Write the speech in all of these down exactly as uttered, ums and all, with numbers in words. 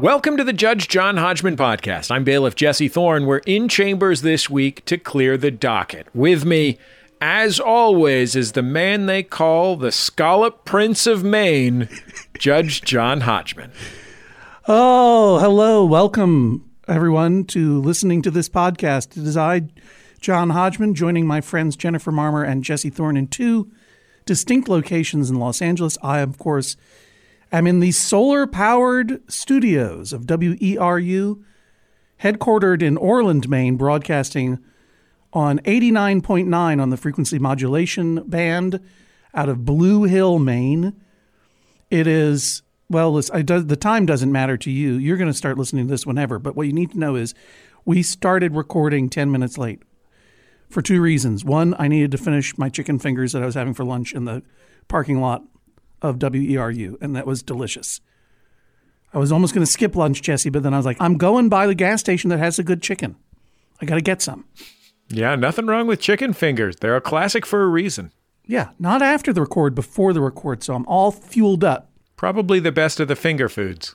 Welcome to the Judge John Hodgman podcast. I'm bailiff Jesse Thorne. We're in chambers this week to clear the docket. With me, as always, is the man they call the Scallop Prince of Maine, Judge John Hodgman. Oh, hello. Welcome, everyone, to listening to this podcast. It is I, John Hodgman, joining my friends Jennifer Marmer and Jesse Thorne in two distinct locations in Los Angeles. I, of course, I'm in the solar-powered studios of W E R U, headquartered in Orland, Maine, broadcasting on eighty-nine point nine on the frequency modulation band out of Blue Hill, Maine. It is, well, it does, the time doesn't matter to you. You're going to start listening to this whenever, but what you need to know is we started recording ten minutes late for two reasons. One, I needed to finish my chicken fingers that I was having for lunch in the parking lot of W E R U, and that was delicious. I was almost going to skip lunch, Jesse, but then I was like, I'm going by the gas station that has a good chicken. I got to get some. Yeah, nothing wrong with chicken fingers. They're a classic for a reason. Yeah, not after the record, before the record, so I'm all fueled up. Probably the best of the finger foods.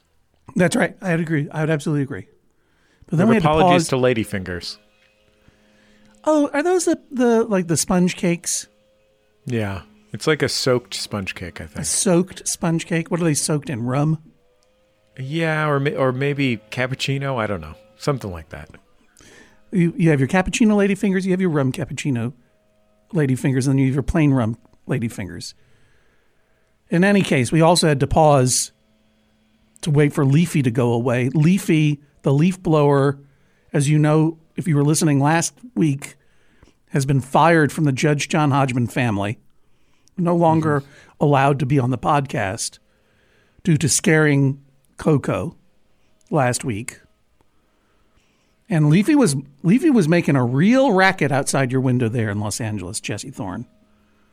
That's right. I'd agree. I would absolutely agree. But then we had to pause. Apologies to lady fingers. Oh, are those the, the like the sponge cakes? Yeah. It's like a soaked sponge cake, I think. A soaked sponge cake? What are they soaked in? Rum? Yeah, or or maybe cappuccino. I don't know. Something like that. You you have your cappuccino lady fingers. You have your rum cappuccino lady fingers. And then you have your plain rum lady fingers. In any case, we also had to pause to wait for Leafy to go away. Leafy, the leaf blower, as you know, if you were listening last week, has been fired from the Judge John Hodgman family. No longer mm-hmm. allowed to be on the podcast due to scaring Coco last week. And Leafy was Leafy was making a real racket outside your window there in Los Angeles, Jesse Thorne.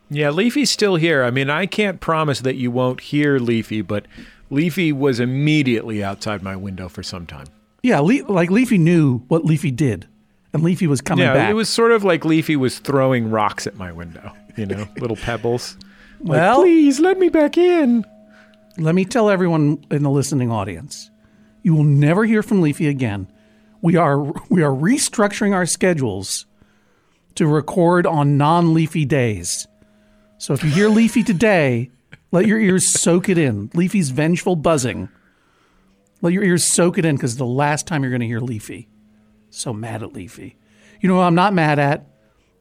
Yeah, Leafy's still here. I mean, I can't promise that you won't hear Leafy, but Leafy was immediately outside my window for some time. Yeah, Le- like Leafy knew what Leafy did, and Leafy was coming yeah, back. It was sort of like Leafy was throwing rocks at my window. You know, little pebbles. Well, like, please let me back in. Let me tell everyone in the listening audience, you will never hear from Leafy again. We are we are restructuring our schedules to record on non-Leafy days. So if you hear Leafy today, let your ears soak it in. Leafy's vengeful buzzing. Let your ears soak it in because the last time you're going to hear Leafy. So mad at Leafy. You know what I'm not mad at?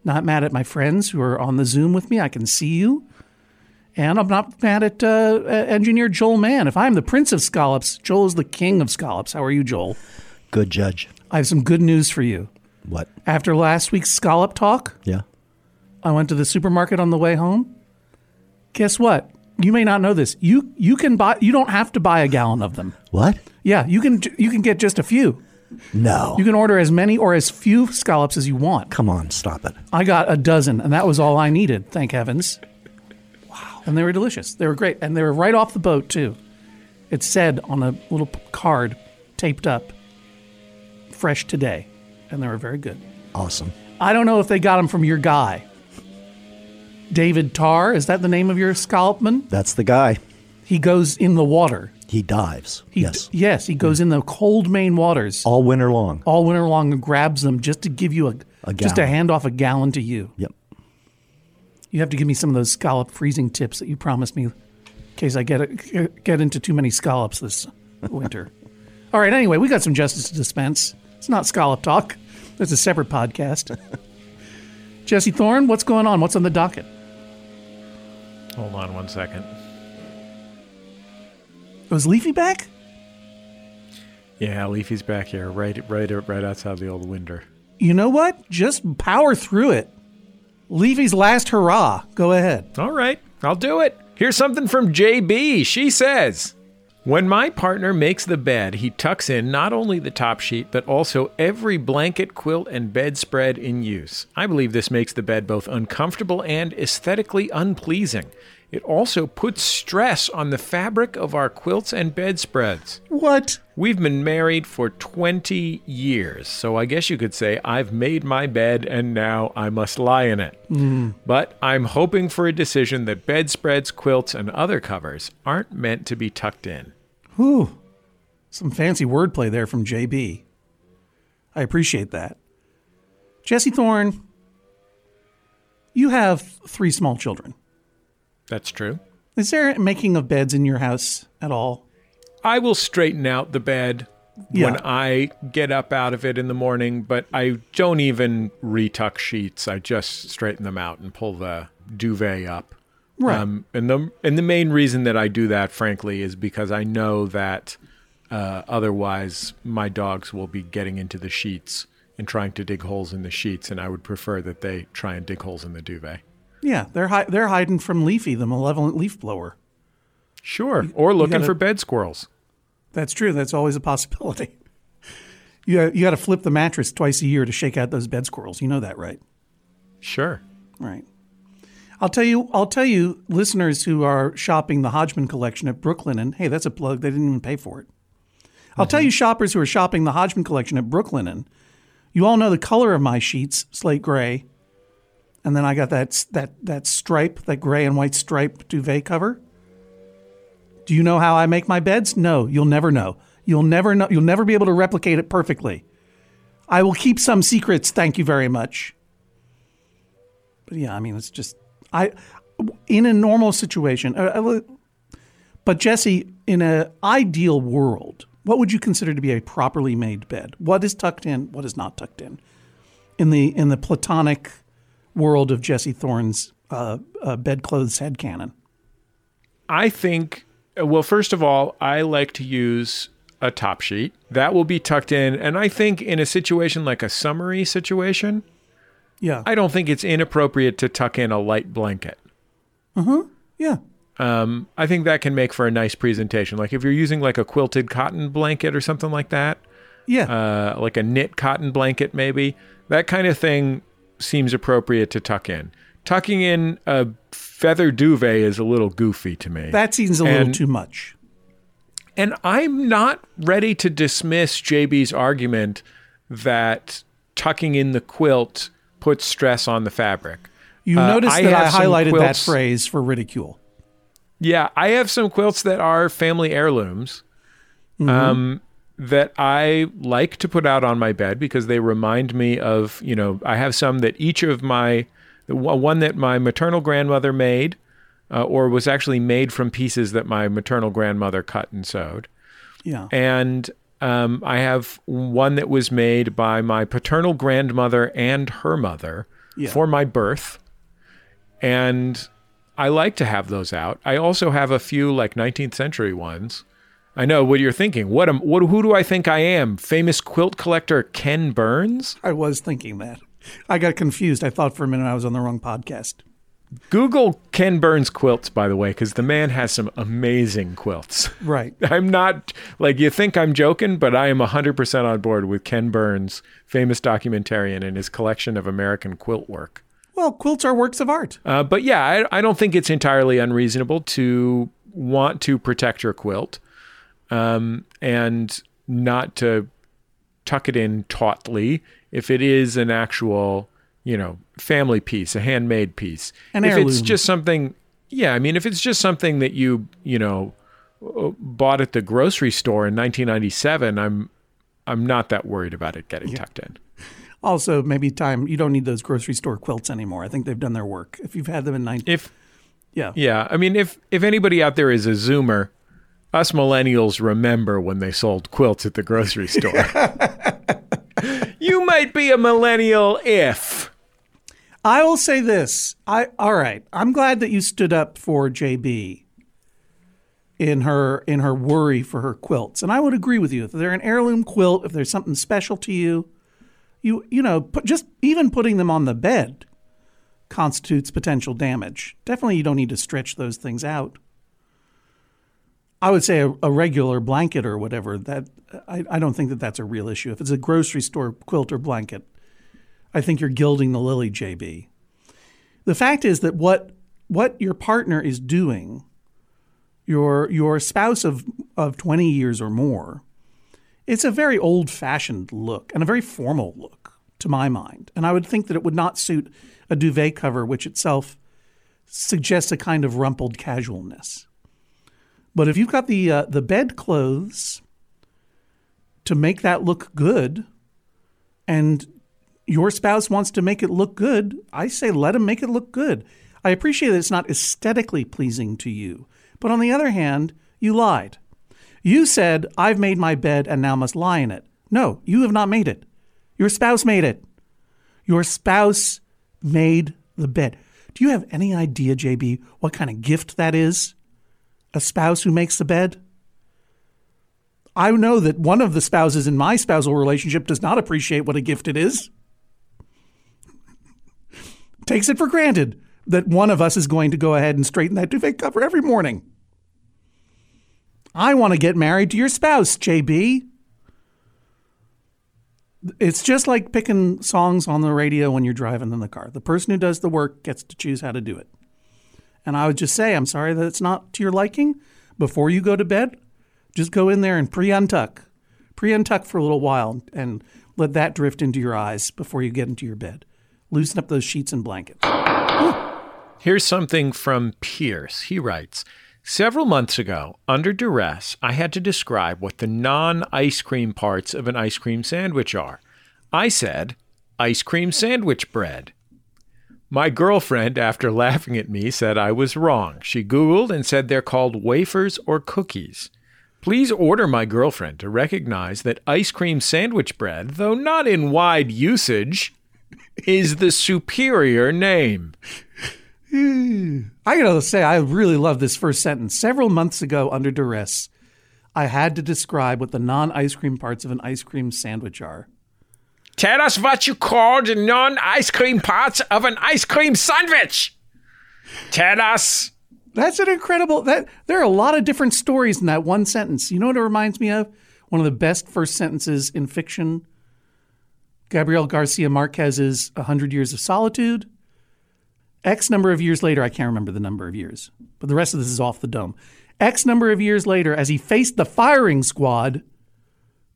Not mad at my friends who are on the Zoom with me. I can see you. And I'm not mad at uh, engineer Joel Mann. If I'm the prince of scallops, Joel is the king of scallops. How are you, Joel? Good, Judge. I have some good news for you. What? After last week's scallop talk, yeah, I went to the supermarket on the way home. Guess what? You may not know this. You you can buy. You don't have to buy a gallon of them. What? Yeah, you can you can get just a few. No. You can order as many or as few scallops as you want. Come on, stop it. I got a dozen, and that was all I needed, thank heavens. Wow. And they were delicious. They were great. And they were right off the boat, too. It said on a little card taped up, fresh today. And they were very good. Awesome. I don't know if they got them from your guy. David Tarr, is that the name of your scallopman? That's the guy. He goes in the water. He dives, he, yes. Yes, he goes in the cold Maine waters. All winter long. All winter long and grabs them just to give you a, a just to hand off a gallon to you. Yep. You have to give me some of those scallop freezing tips that you promised me in case I get a, get into too many scallops this winter. All right, anyway, we got some justice to dispense. It's not scallop talk. That's a separate podcast. Jesse Thorne, what's going on? What's on the docket? Hold on one second. Was Leafy back? Yeah, Leafy's back here, right, right, right outside the old window. You know what? Just power through it. Leafy's last hurrah. Go ahead. All right, I'll do it. Here's something from J B. She says, when my partner makes the bed, he tucks in not only the top sheet, but also every blanket, quilt, and bedspread in use. I believe this makes the bed both uncomfortable and aesthetically unpleasing. It also puts stress on the fabric of our quilts and bedspreads. What? We've been married for twenty years, so I guess you could say I've made my bed and now I must lie in it. Mm. But I'm hoping for a decision that bedspreads, quilts, and other covers aren't meant to be tucked in. Whew. Some fancy wordplay there from J B. I appreciate that. Jesse Thorne, you have three small children. That's true. Is there making of beds in your house at all? I will straighten out the bed yeah. when I get up out of it in the morning, but I don't even retuck sheets. I just straighten them out and pull the duvet up. Right. Um, and the and the main reason that I do that, frankly, is because I know that uh, otherwise my dogs will be getting into the sheets and trying to dig holes in the sheets, and I would prefer that they try and dig holes in the duvet. Yeah, they're hi- they're hiding from Leafy, the malevolent leaf blower. Sure, you, or looking gotta, for bed squirrels. That's true. That's always a possibility. you you got to flip the mattress twice a year to shake out those bed squirrels. You know that, right? Sure. Right. I'll tell you, I'll tell you, listeners who are shopping the Hodgman collection at Brooklinen, hey, that's a plug. They didn't even pay for it. I'll mm-hmm. tell you, shoppers who are shopping the Hodgman collection at Brooklinen, you all know the color of my sheets, slate gray. And then I got that that that stripe, that gray and white stripe duvet cover. Do you know how I make my beds? No, you'll never know. You'll never know. You'll never be able to replicate it perfectly. I will keep some secrets, thank you very much. But yeah, I mean, it's just I in a normal situation. Uh, but Jesse, in an ideal world, what would you consider to be a properly made bed? What is tucked in? What is not tucked in? In the in the platonic world of Jesse Thorne's uh, uh, bedclothes headcanon. I think. Well, first of all, I like to use a top sheet. That will be tucked in. And I think in a situation like a summery situation, yeah, I don't think it's inappropriate to tuck in a light blanket. Uh-huh. Yeah. Um, I think that can make for a nice presentation. Like if you're using like a quilted cotton blanket or something like that. Yeah. Uh, like a knit cotton blanket maybe. That kind of thing seems appropriate to tuck in. Tucking in a feather duvet is a little goofy to me. That seems a and, little too much. And I'm not ready to dismiss J B's argument that tucking in the quilt puts stress on the fabric. You uh, notice I that I highlighted quilts, that phrase for ridicule. Yeah, I have some quilts that are family heirlooms mm-hmm. um, that I like to put out on my bed because they remind me of, you know, I have some that each of my one that my maternal grandmother made uh, or was actually made from pieces that my maternal grandmother cut and sewed. Yeah. And um, I have one that was made by my paternal grandmother and her mother yeah. for my birth. And I like to have those out. I also have a few like nineteenth century ones. I know what you're thinking. What am, what, who do I think I am? Famous quilt collector Ken Burns? I was thinking that. I got confused. I thought for a minute I was on the wrong podcast. Google Ken Burns quilts, by the way, because the man has some amazing quilts. Right. I'm not, like, you think I'm joking, but I am one hundred percent on board with Ken Burns, famous documentarian, and his collection of American quilt work. Well, quilts are works of art. Uh, but yeah, I, I don't think it's entirely unreasonable to want to protect your quilt um, and not to tuck it in tautly. If it is an actual, you know, family piece, a handmade piece. An heirloom. If it's just something, yeah, I mean, if it's just something that you, you know, bought at the grocery store in nineteen ninety-seven, I'm I'm not that worried about it getting yeah. tucked in. Also, maybe time, you don't need those grocery store quilts anymore. I think they've done their work. If you've had them in nineteen... nineteen- if Yeah. Yeah, I mean, if if anybody out there is a Zoomer, us millennials remember when they sold quilts at the grocery store. You might be a millennial if. I will say this. I all right. I'm glad that you stood up for J B in her in her worry for her quilts. And I would agree with you. If they're an heirloom quilt, if there's something special to you, you you know, put, just even putting them on the bed constitutes potential damage. Definitely you don't need to stretch those things out. I would say a, a regular blanket or whatever. That I, I don't think that that's a real issue. If it's a grocery store quilt or blanket, I think you're gilding the lily, J B. The fact is that what what your partner is doing, your your spouse of, of twenty years or more, it's a very old-fashioned look and a very formal look to my mind. And I would think that it would not suit a duvet cover, which itself suggests a kind of rumpled casualness. But if you've got the uh, the bedclothes to make that look good, and your spouse wants to make it look good, I say let them make it look good. I appreciate that it's not aesthetically pleasing to you. But on the other hand, you lied. You said, I've made my bed and now must lie in it. No, you have not made it. Your spouse made it. Your spouse made the bed. Do you have any idea, J B, what kind of gift that is? A spouse who makes the bed? I know that one of the spouses in my spousal relationship does not appreciate what a gift it is. Takes it for granted that one of us is going to go ahead and straighten that duvet cover every morning. I want to get married to your spouse, J B. It's just like picking songs on the radio when you're driving in the car. The person who does the work gets to choose how to do it. And I would just say, I'm sorry that it's not to your liking. Before you go to bed, just go in there and pre-untuck. Pre-untuck for a little while and let that drift into your eyes before you get into your bed. Loosen up those sheets and blankets. Here's something from Pierce. He writes, several months ago, under duress, I had to describe what the non-ice cream parts of an ice cream sandwich are. I said, ice cream sandwich bread. My girlfriend, after laughing at me, said I was wrong. She Googled and said they're called wafers or cookies. Please order my girlfriend to recognize that ice cream sandwich bread, though not in wide usage, is the superior name. I gotta say, I really love this first sentence. Several months ago, under duress, I had to describe what the non-ice cream parts of an ice cream sandwich are. Tell us what you call the non-ice cream parts of an ice cream sandwich. Tell us. That's an incredible... That there are a lot of different stories in that one sentence. You know what it reminds me of? One of the best first sentences in fiction. Gabriel Garcia Marquez's A Hundred Years of Solitude. X number of years later, I can't remember the number of years, but the rest of this is off the dome. X number of years later, as he faced the firing squad,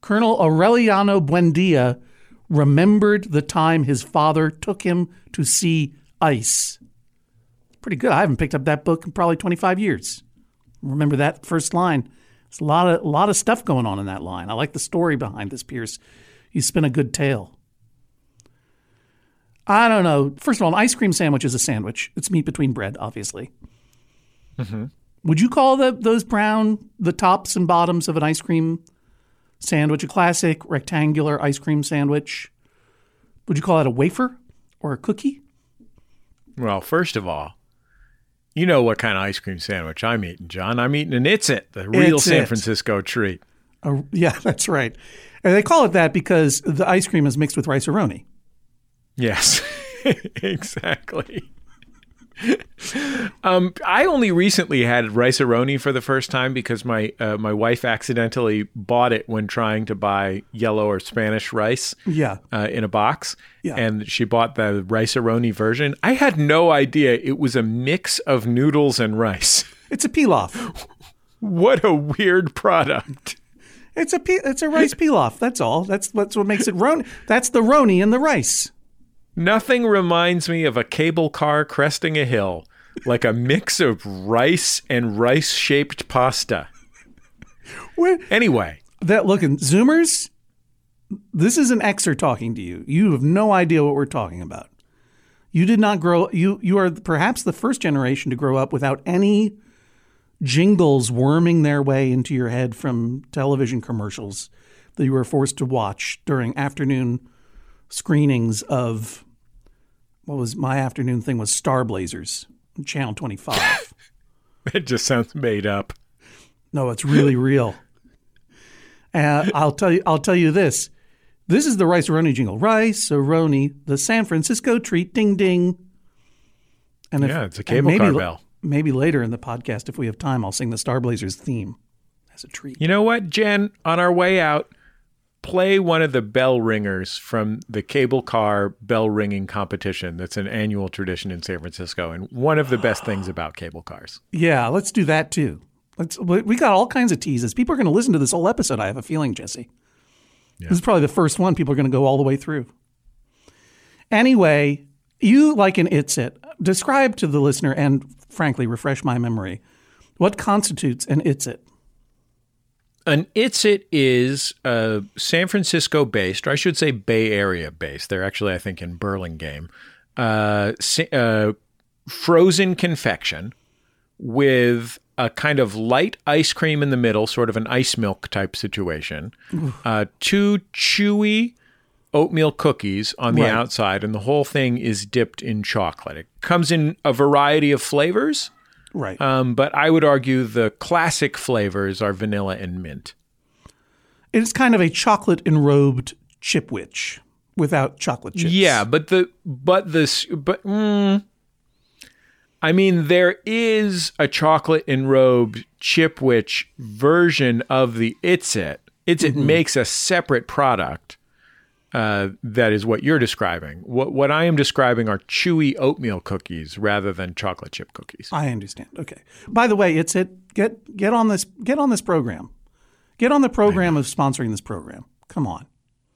Colonel Aureliano Buendia remembered the time his father took him to see ice. Pretty good. I haven't picked up that book in probably twenty-five years. Remember that first line. There's a lot of, a lot of stuff going on in that line. I like the story behind this, Pierce. You spin a good tale. I don't know. First of all, an ice cream sandwich is a sandwich. It's meat between bread, obviously. Mm-hmm. Would you call the, those brown, the tops and bottoms of an ice cream sandwich, a classic rectangular ice cream sandwich? Would you call that a wafer or a cookie? Well, first of all, you know what kind of ice cream sandwich I'm eating, John. I'm eating an It's It, the real it's San it. Francisco treat. Uh, yeah, that's right. And they call it that because the ice cream is mixed with rice-a-roni. Yes, exactly. um, I only recently had rice-a-roni for the first time because my uh, my wife accidentally bought it when trying to buy yellow or Spanish rice yeah. uh, in a box. Yeah. And she bought the rice-a-roni version. I had no idea it was a mix of noodles and rice. It's a pilaf. What a weird product. It's a, pi- it's a rice pilaf, that's all. That's, that's what makes it roni. That's the roni in the rice. Nothing reminds me of a cable car cresting a hill like a mix of rice and rice-shaped pasta. When, anyway. That looking, Zoomers, this is an Xer talking to you. You have no idea what we're talking about. You did not grow, you, you are perhaps the first generation to grow up without any jingles worming their way into your head from television commercials that you were forced to watch during afternoon screenings of what was my afternoon thing was Star Blazers, Channel twenty-five. It just sounds made up. No, it's really real. uh, I'll tell you. I'll tell you this. This is the rice-a-roni jingle. Rice-a-roni, the San Francisco treat. Ding ding. And if, yeah, it's a cable maybe, car bell. Maybe later in the podcast, if we have time, I'll sing the Star Blazers theme as a treat. You know what, Jen? On our way out, play one of the bell ringers from the cable car bell ringing competition that's an annual tradition in San Francisco and one of the best things about cable cars. Yeah, let's do that too. Let's. We got all kinds of teases. People are going to listen to this whole episode, I have a feeling, Jesse. Yeah. This is probably the first one people are going to go all the way through. Anyway, you like an It's It. Describe to the listener and, frankly, refresh my memory, what constitutes an It's It? An It's It is uh, San Francisco-based, or I should say Bay Area-based. They're actually, I think, in Burlingame. Uh, uh, frozen confection with a kind of light ice cream in the middle, sort of an ice milk type situation. Uh, two chewy oatmeal cookies on the right. outside, and the whole thing is dipped in chocolate. It comes in a variety of flavors. Right. Um, but I would argue the classic flavors are vanilla and mint. It's kind of a chocolate-enrobed chipwich without chocolate chips. Yeah, but the but this but mm, I mean there is a chocolate-enrobed chipwich version of the It's It. It's mm-hmm. It makes a separate product. Uh, that is what you're describing. What what I am describing are chewy oatmeal cookies rather than chocolate chip cookies. I understand. Okay. By the way, it's it. Get get on this. Get on this program. Get on the program of sponsoring this program. Come on.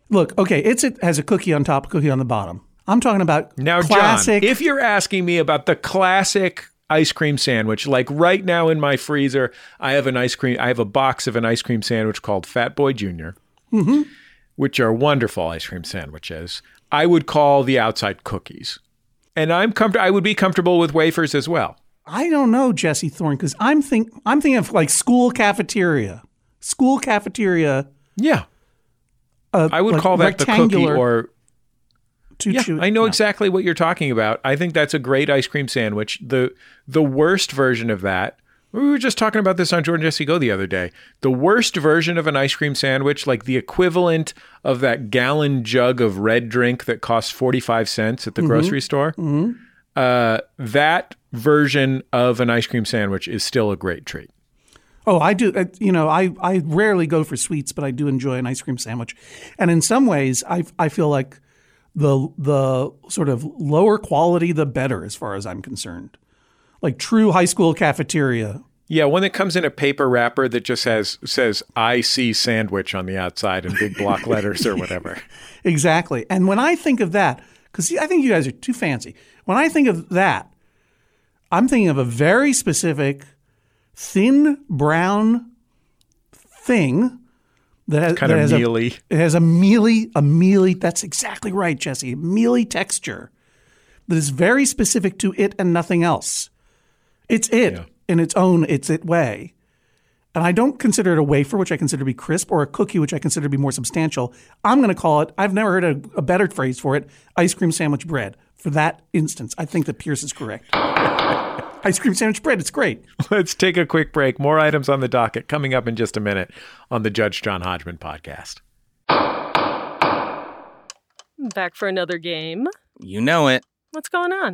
Look. Okay. It's it has a cookie on top, a cookie on the bottom. I'm talking about now, classic. John, if you're asking me about the classic ice cream sandwich, like right now in my freezer, I have an ice cream. I have a box of an ice cream sandwich called Fat Boy Junior. Mm-hmm. Which are wonderful ice cream sandwiches, I would call the outside cookies. And I'm com- I would be comfortable with wafers as well. I don't know, Jesse Thorne, because I'm think I'm thinking of like school cafeteria. School cafeteria. Yeah. Uh, I would like call that the cookie or... To yeah, chew- I know no. exactly what you're talking about. I think that's a great ice cream sandwich. The The worst version of that... We were just talking about this on Jordan Jesse Go the other day. The worst version of an ice cream sandwich, like the equivalent of that gallon jug of red drink that costs forty-five cents at the mm-hmm. grocery store, mm-hmm. uh, that version of an ice cream sandwich is still a great treat. Oh, I do. You know, I, I rarely go for sweets, but I do enjoy an ice cream sandwich. And in some ways, I I feel like the the sort of lower quality, the better as far as I'm concerned. Like true high school cafeteria. Yeah, one that comes in a paper wrapper that just has says I C sandwich on the outside in big block letters or whatever. Exactly. And when I think of that, because I think you guys are too fancy. When I think of that, I'm thinking of a very specific thin brown thing that has kind that of has mealy. A, it has a mealy, a mealy. That's exactly right, Jesse. A mealy texture that is very specific to it and nothing else. It's it yeah. in its own it's it way. And I don't consider it a wafer, which I consider to be crisp, or a cookie, which I consider to be more substantial. I'm going to call it, I've never heard a, a better phrase for it, ice cream sandwich bread. For that instance, I think that Pierce is correct. Ice cream sandwich bread, it's great. Let's take a quick break. More items on the docket coming up in just a minute on the Judge John Hodgman podcast. Back for another game. You know it. What's going on?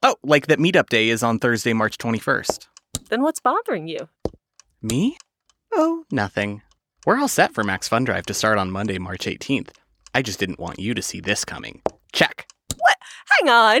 Oh, like that meetup day is on Thursday, March twenty-first. Then what's bothering you? Me? Oh, nothing. We're all set for Max Fun Drive to start on Monday, March eighteenth. I just didn't want you to see this coming. Check. What? Hang on.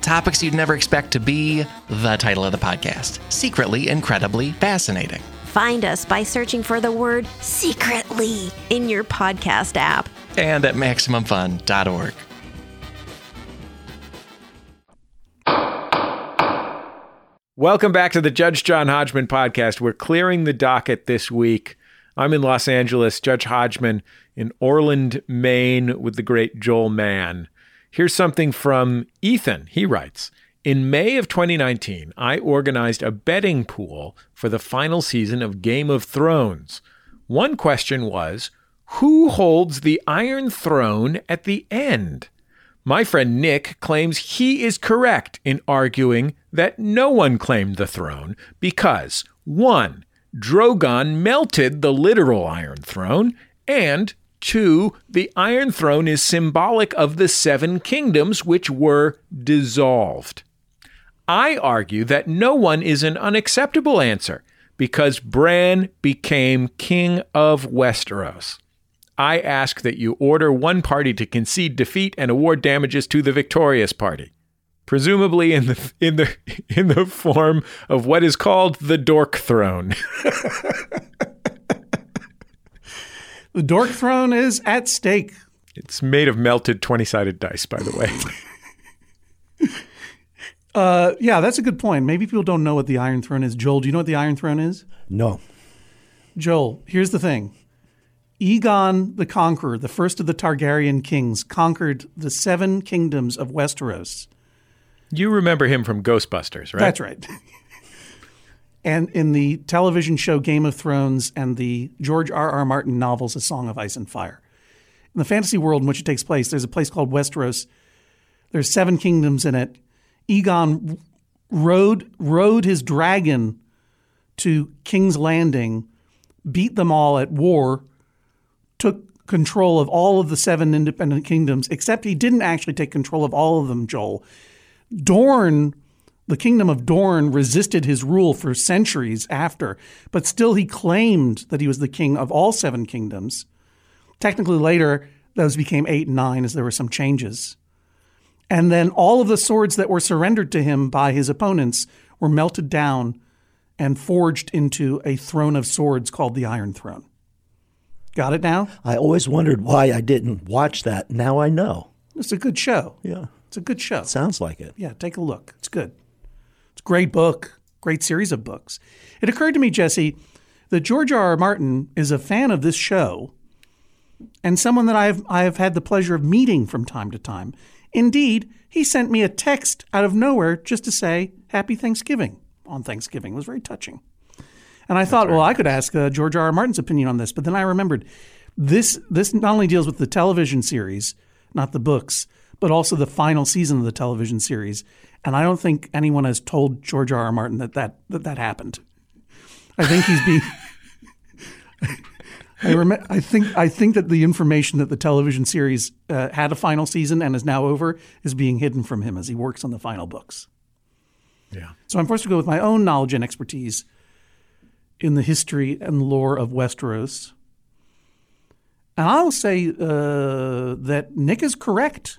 Topics you'd never expect to be the title of the podcast, Secretly Incredibly Fascinating. Find us by searching for the word secretly in your podcast app. And at Maximum Fun dot org. Welcome back to the Judge John Hodgman podcast. We're clearing the docket this week. I'm in Los Angeles, Judge Hodgman in Orland, Maine with the great Joel Mann. Here's something from Ethan. He writes, in May of twenty nineteen, I organized a betting pool for the final season of Game of Thrones. One question was, who holds the Iron Throne at the end? My friend Nick claims he is correct in arguing that no one claimed the throne because, one, Drogon melted the literal Iron Throne, and two, the Iron Throne is symbolic of the Seven Kingdoms, which were dissolved. I argue that no one is an unacceptable answer because Bran became king of Westeros. I ask that you order one party to concede defeat and award damages to the victorious party, presumably in the in the in the form of what is called the Dork Throne. The Dork Throne is at stake. It's made of melted twenty-sided dice, by the way. uh, yeah, that's a good point. Maybe people don't know what the Iron Throne is. Joel, do you know what the Iron Throne is? No. Joel, here's the thing. Aegon the Conqueror, the first of the Targaryen kings, conquered the seven kingdoms of Westeros. You remember him from Ghostbusters, right? That's right. And in the television show Game of Thrones and the George R. R. Martin novels, A Song of Ice and Fire. In the fantasy world in which it takes place, there's a place called Westeros. There's seven kingdoms in it. Aegon rode, rode his dragon to King's Landing, beat them all at war, took control of all of the seven independent kingdoms, except he didn't actually take control of all of them, Joel. Dorne... The kingdom of Dorne resisted his rule for centuries after, but still he claimed that he was the king of all seven kingdoms. Technically later, those became eight and nine as there were some changes. And then all of the swords that were surrendered to him by his opponents were melted down and forged into a throne of swords called the Iron Throne. Got it now? I always wondered why I didn't watch that. Now I know. It's a good show. Yeah. It's a good show. It sounds like it. Yeah, take a look. It's good. Great book, great series of books. It occurred to me, Jesse, that George R. R. Martin is a fan of this show and someone that I have I have had the pleasure of meeting from time to time. Indeed, he sent me a text out of nowhere just to say, Happy Thanksgiving on Thanksgiving. It was very touching. And I That's thought, well, nice. I could ask uh, George R. R. Martin's opinion on this. But then I remembered this, this not only deals with the television series, not the books, but also the final season of the television series. And I don't think anyone has told George R. R. Martin that that, that, that happened. I think he's being I, rem- I think I think that the information that the television series uh, had a final season and is now over is being hidden from him as he works on the final books. Yeah. So I'm forced to go with my own knowledge and expertise in the history and lore of Westeros. And I'll say uh, that Nick is correct.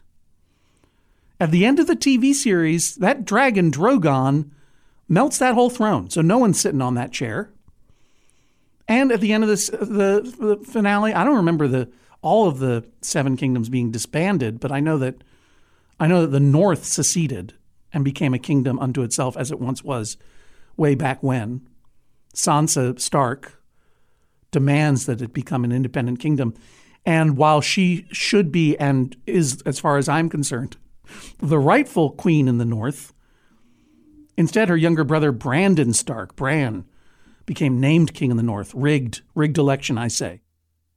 At the end of the T V series, that dragon, Drogon, melts that whole throne. So no one's sitting on that chair. And at the end of this, the, the finale, I don't remember the all of the Seven Kingdoms being disbanded, but I know that I know that the North seceded and became a kingdom unto itself as it once was way back when. Sansa Stark demands that it become an independent kingdom. And while she should be and is, as far as I'm concerned, the rightful queen in the North. Instead, her younger brother, Brandon Stark, Bran, became named king in the North. Rigged, rigged election, I say.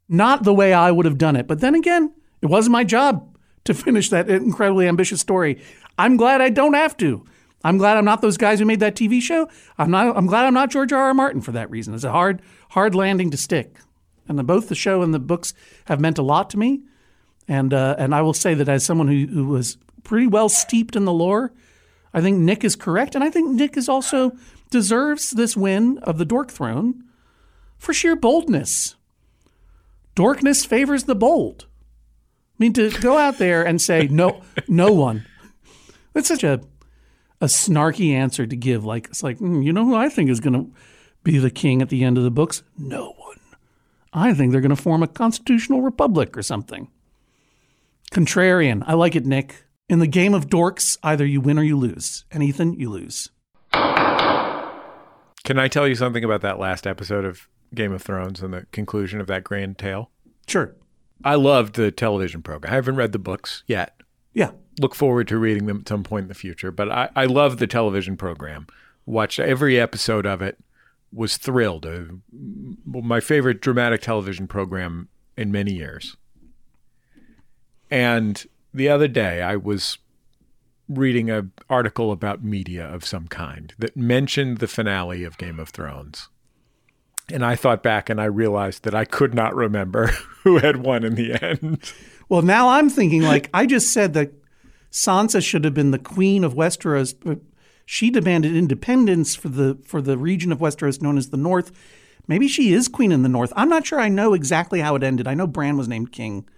Not the way I would have done it. But then again, it wasn't my job to finish that incredibly ambitious story. I'm glad I don't have to. I'm glad I'm not those guys who made that T V show. I'm not. I'm glad I'm not George R. R. Martin for that reason. It's a hard, hard landing to stick. And the, both the show and the books have meant a lot to me. And uh, and I will say that as someone who, who was pretty well steeped in the lore, I think Nick is correct. And I think Nick is also deserves this win of the Dork Throne for sheer boldness. Dorkness favors the bold. I mean, to go out there and say, no, no one. That's such a a snarky answer to give. Like, it's like, mm, you know who I think is going to be the king at the end of the books? No one. I think they're going to form a constitutional republic or something. Contrarian. I like it, Nick. In the game of dorks, either you win or you lose. And Ethan, you lose. Can I tell you something about that last episode of Game of Thrones and the conclusion of that grand tale? Sure. I loved the television program. I haven't read the books yet. Yeah. Look forward to reading them at some point in the future. But I, I loved the television program. Watched every episode of it. Was thrilled. Uh, my favorite dramatic television program in many years. And the other day I was reading an article about media of some kind that mentioned the finale of Game of Thrones. And I thought back and I realized that I could not remember who had won in the end. Well, now I'm thinking, like, I just said that Sansa should have been the queen of Westeros, but she demanded independence for the for the region of Westeros known as the North. Maybe she is queen in the North. I'm not sure I know exactly how it ended. I know Bran was named king.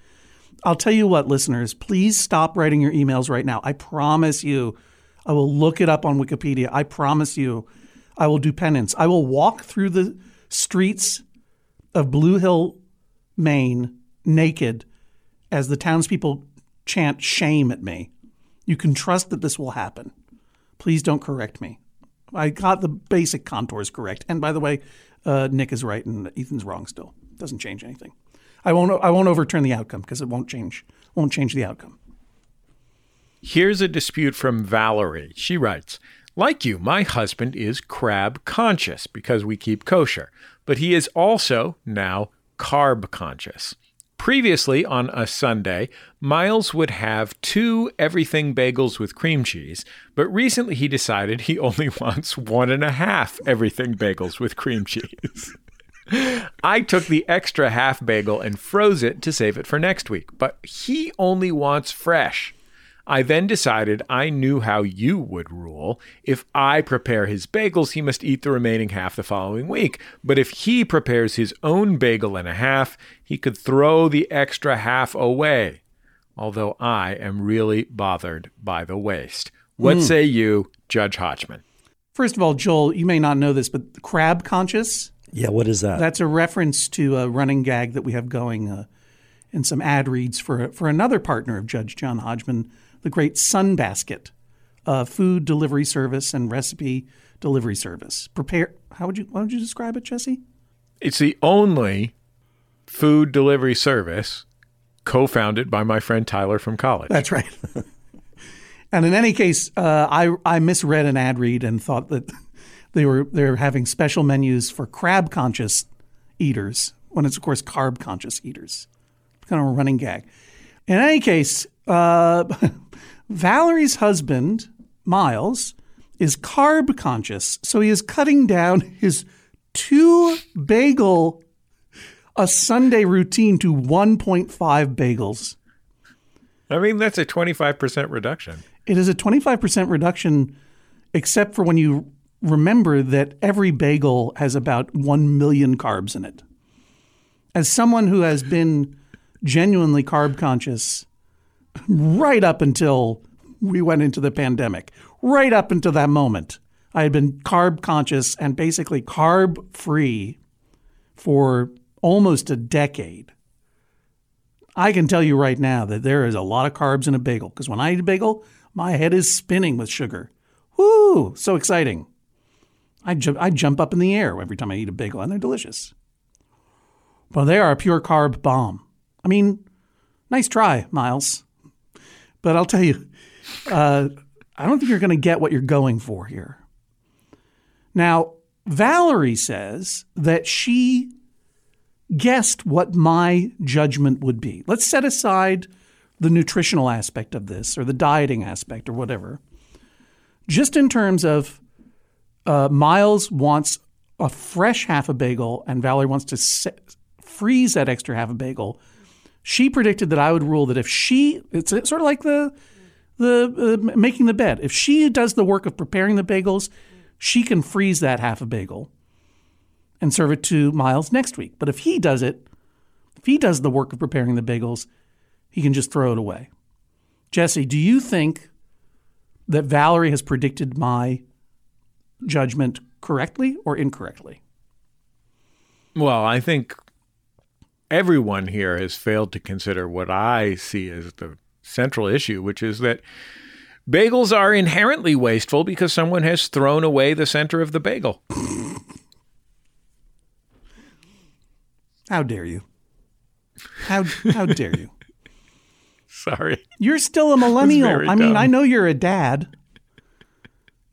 I'll tell you what, listeners, please stop writing your emails right now. I promise you I will look it up on Wikipedia. I promise you I will do penance. I will walk through the streets of Blue Hill, Maine, naked, as the townspeople chant shame at me. You can trust that this will happen. Please don't correct me. I got the basic contours correct. And by the way, uh, Nick is right and Ethan's wrong still. Doesn't change anything. I won't I won't overturn the outcome because it won't change won't change the outcome. Here's a dispute from Valerie. She writes, "Like you, my husband is crab conscious because we keep kosher, but he is also now carb conscious. Previously, on a Sunday, Miles would have two everything bagels with cream cheese, but recently he decided he only wants one and a half everything bagels with cream cheese." I took the extra half bagel and froze it to save it for next week, but he only wants fresh. I then decided I knew how you would rule. If I prepare his bagels, he must eat the remaining half the following week. But if he prepares his own bagel and a half, he could throw the extra half away. Although I am really bothered by the waste. What mm. say you, Judge Hodgman? First of all, Joel, you may not know this, but crab conscious? Yeah, what is that? That's a reference to a running gag that we have going uh, in some ad reads for for another partner of Judge John Hodgman, the great Sunbasket, uh, food delivery service and recipe delivery service. Prepare. How would you? How would you describe it, Jesse? It's the only food delivery service co-founded by my friend Tyler from college. That's right. And in any case, uh, I I misread an ad read and thought that. They were they were having special menus for crab conscious eaters when it's, of course, carb conscious eaters. Kind of a running gag. In any case, uh, Valerie's husband, Miles, is carb conscious. So he is cutting down his two bagel a Sunday routine to one point five bagels. I mean, that's a twenty-five percent reduction. It is a twenty-five percent reduction, except for when you remember that every bagel has about one million carbs in it. As someone who has been genuinely carb conscious right up until we went into the pandemic, right up until that moment, I had been carb conscious and basically carb free for almost a decade. I can tell you right now that there is a lot of carbs in a bagel because when I eat a bagel, my head is spinning with sugar. Woo! So exciting. I jump, I jump up in the air every time I eat a bagel, and they're delicious. Well, they are a pure carb bomb. I mean, nice try, Miles. But I'll tell you, uh, I don't think you're going to get what you're going for here. Now, Valerie says that she guessed what my judgment would be. Let's set aside the nutritional aspect of this or the dieting aspect or whatever, just in terms of Uh, Miles wants a fresh half a bagel, and Valerie wants to set, freeze that extra half a bagel. She predicted that I would rule that if she – it's sort of like the the uh, making the bed. If she does the work of preparing the bagels, she can freeze that half a bagel and serve it to Miles next week. But if he does it, if he does the work of preparing the bagels, he can just throw it away. Jesse, do you think that Valerie has predicted my – judgment correctly or incorrectly? Well, I think everyone here has failed to consider what I see as the central issue, which is that bagels are inherently wasteful because someone has thrown away the center of the bagel. How dare you? How how dare you? Sorry. You're still a millennial. I mean, dumb. I know you're a dad.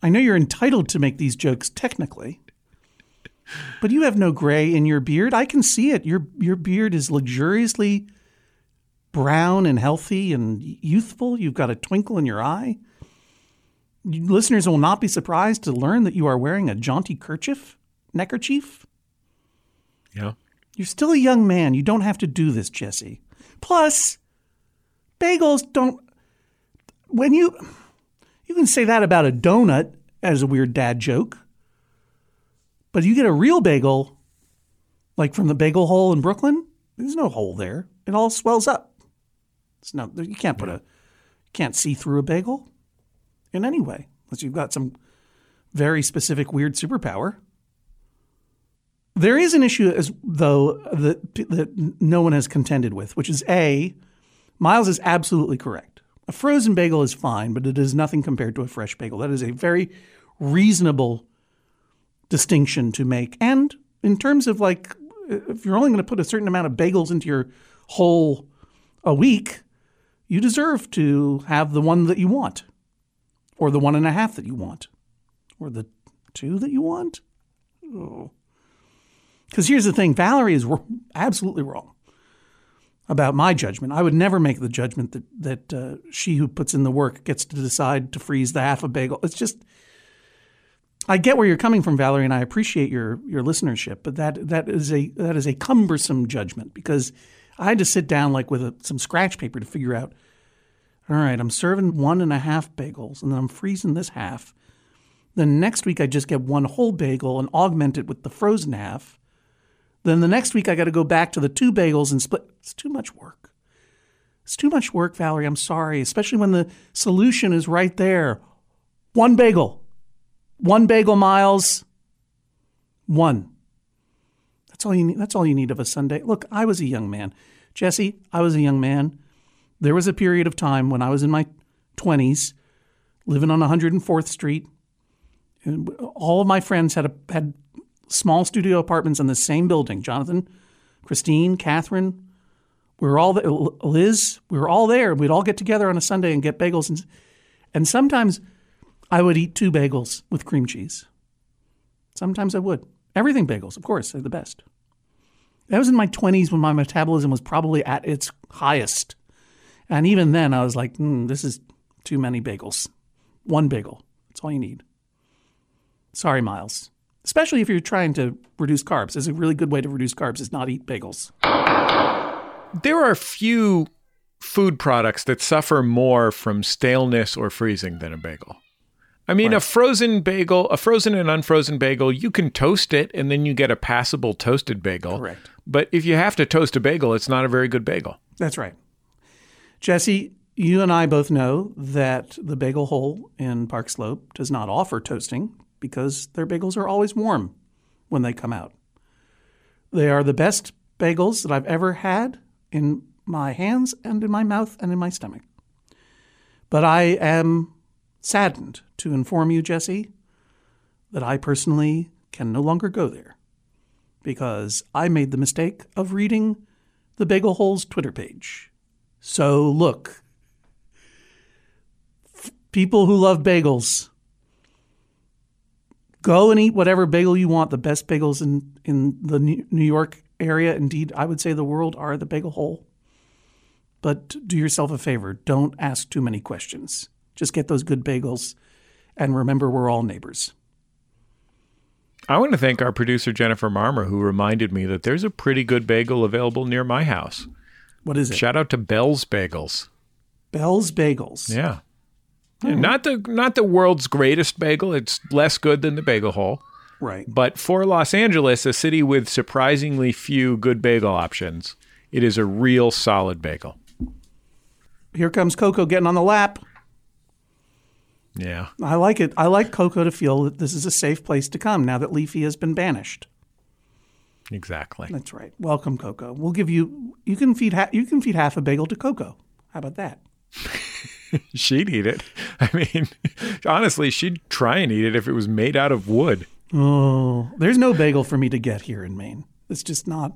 I know you're entitled to make these jokes technically, But you have no gray in your beard. I can see it. Your your beard is luxuriously brown and healthy and youthful. You've got a twinkle in your eye. Listeners will not be surprised to learn that you are wearing a jaunty kerchief, neckerchief. Yeah. You're still a young man. You don't have to do this, Jesse. Plus, bagels don't – when you – you can say that about a donut as a weird dad joke. But you get a real bagel, like from the Bagel Hole in Brooklyn, there's no hole there. It all swells up. It's not, you can't put a – can't see through a bagel in any way unless you've got some very specific weird superpower. There is an issue, as though, that, that no one has contended with, which is A, Miles is absolutely correct. A frozen bagel is fine, but it is nothing compared to a fresh bagel. That is a very reasonable distinction to make. And in terms of, like, if you're only going to put a certain amount of bagels into your hole a week, you deserve to have the one that you want, or the one and a half that you want, or the two that you want. Oh. Because here's the thing, Valerie is absolutely wrong about my judgment. I would never make the judgment that that uh, she who puts in the work gets to decide to freeze the half a bagel. It's just, I get where you're coming from, Valerie, and I appreciate your your listenership, but that that is a that is a cumbersome judgment, because I had to sit down like with a, some scratch paper to figure out, all right, I'm serving one and a half bagels, and then I'm freezing this half. Then next week I just get one whole bagel and augment it with the frozen half. Then the next week I got to go back to the two bagels and split. It's too much work. It's too much work, Valerie. I'm sorry, especially when the solution is right there. One bagel. One bagel, Miles. One. That's all you need. That's all you need of a Sunday. Look, I was a young man. Jesse, I was a young man. There was a period of time when I was in my twenties, living on one hundred fourth Street. And all of my friends had a had small studio apartments in the same building. Jonathan, Christine, Catherine, we were all there. Liz, we were all there. We'd all get together on a Sunday and get bagels. And, and sometimes I would eat two bagels with cream cheese. Sometimes I would. Everything bagels, of course, they're the best. That was in my twenties when my metabolism was probably at its highest. And even then I was like, mm, this is too many bagels. One bagel. That's all you need. Sorry, Miles. Especially if you're trying to reduce carbs. There's a really good way to reduce carbs is not eat bagels. There are few food products that suffer more from staleness or freezing than a bagel. I mean, right. a frozen bagel, a frozen and unfrozen bagel, you can toast it and then you get a passable toasted bagel. Correct. But if you have to toast a bagel, it's not a very good bagel. That's right. Jesse, you and I both know that the Bagel Hole in Park Slope does not offer toasting, because their bagels are always warm when they come out. They are the best bagels that I've ever had in my hands and in my mouth and in my stomach. But I am saddened to inform you, Jesse, that I personally can no longer go there because I made the mistake of reading the Bagel Hole's Twitter page. So look, f- people who love bagels, go and eat whatever bagel you want. The best bagels in, in the New York area, indeed, I would say the world, are the Bagel Hole. But do yourself a favor. Don't ask too many questions. Just get those good bagels. And remember, we're all neighbors. I want to thank our producer, Jennifer Marmer, who reminded me that there's a pretty good bagel available near my house. What is it? Shout out to Bell's Bagels. Bell's Bagels. Yeah. Mm-hmm. Not the not the world's greatest bagel. It's less good than the Bagel Hole. Right. But for Los Angeles, a city with surprisingly few good bagel options, it is a real solid bagel. Here comes Coco getting on the lap. Yeah. I like it. I like Coco to feel that this is a safe place to come now that Leafy has been banished. Exactly. That's right. Welcome, Coco. We'll give you you can feed ha- you can feed half a bagel to Coco. How about that? She'd eat it. I mean, honestly, she'd try and eat it if it was made out of wood. Oh, there's no bagel for me to get here in Maine. It's just not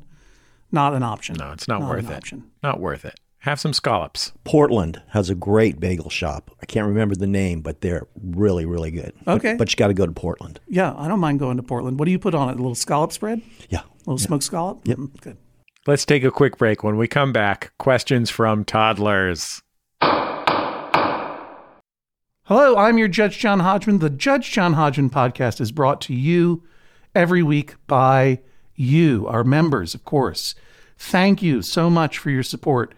not an option. No, it's not, not worth it. Option. Not worth it. Have some scallops. Portland has a great bagel shop. I can't remember the name, but they're really, really good. Okay. But, but you got to go to Portland. Yeah, I don't mind going to Portland. What do you put on it? A little scallop spread? Yeah. A little yeah. smoked scallop? Yep. Mm, good. Let's take a quick break. When we come back, questions from toddlers. Hello, I'm your Judge John Hodgman. The Judge John Hodgman podcast is brought to you every week by you, our members, of course. Thank you so much for your support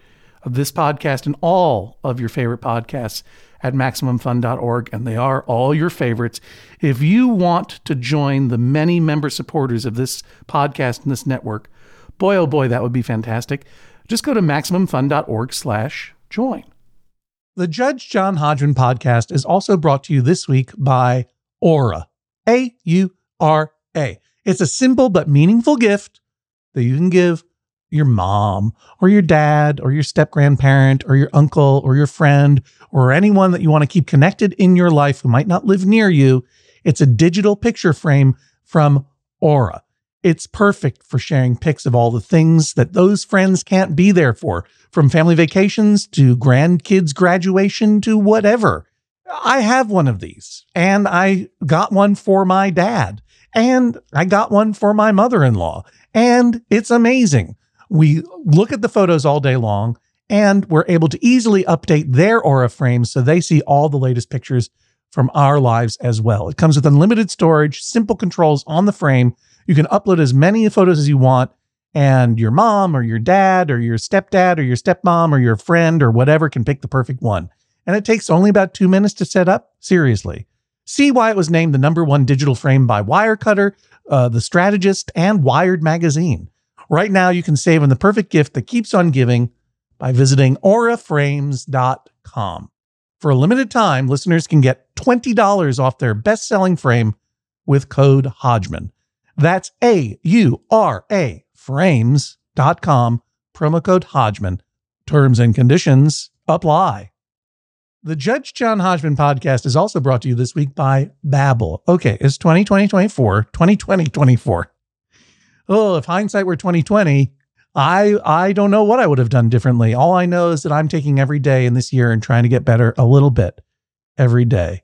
of this podcast and all of your favorite podcasts at maximum fun dot org, and they are all your favorites. If you want to join the many member supporters of this podcast and this network, boy, oh boy, that would be fantastic. Just go to maximum fun dot org slash join. The Judge John Hodgman podcast is also brought to you this week by Aura, A U R A. It's a simple but meaningful gift that you can give your mom or your dad or your step-grandparent or your uncle or your friend or anyone that you want to keep connected in your life who might not live near you. It's a digital picture frame from Aura. It's perfect for sharing pics of all the things that those friends can't be there for, from family vacations to grandkids' graduation to whatever. I have one of these, and I got one for my dad, and I got one for my mother-in-law, and it's amazing. We look at the photos all day long, and we're able to easily update their Aura frames so they see all the latest pictures from our lives as well. It comes with unlimited storage, simple controls on the frame. You can upload as many photos as you want, and your mom or your dad or your stepdad or your stepmom or your friend or whatever can pick the perfect one. And it takes only about two minutes to set up. Seriously. See why it was named the number one digital frame by Wirecutter, uh, The Strategist, and Wired Magazine. Right now, you can save on the perfect gift that keeps on giving by visiting aura frames dot com. For a limited time, listeners can get twenty dollars off their best-selling frame with code Hodgman. That's A U R A frames dot com, promo code Hodgman. Terms and conditions apply. The Judge John Hodgman podcast is also brought to you this week by Babbel. Okay, it's twenty twenty twenty-four, twenty twenty twenty-four. Oh, if hindsight were twenty twenty, I I don't know what I would have done differently. All I know is that I'm taking every day in this year and trying to get better a little bit every day.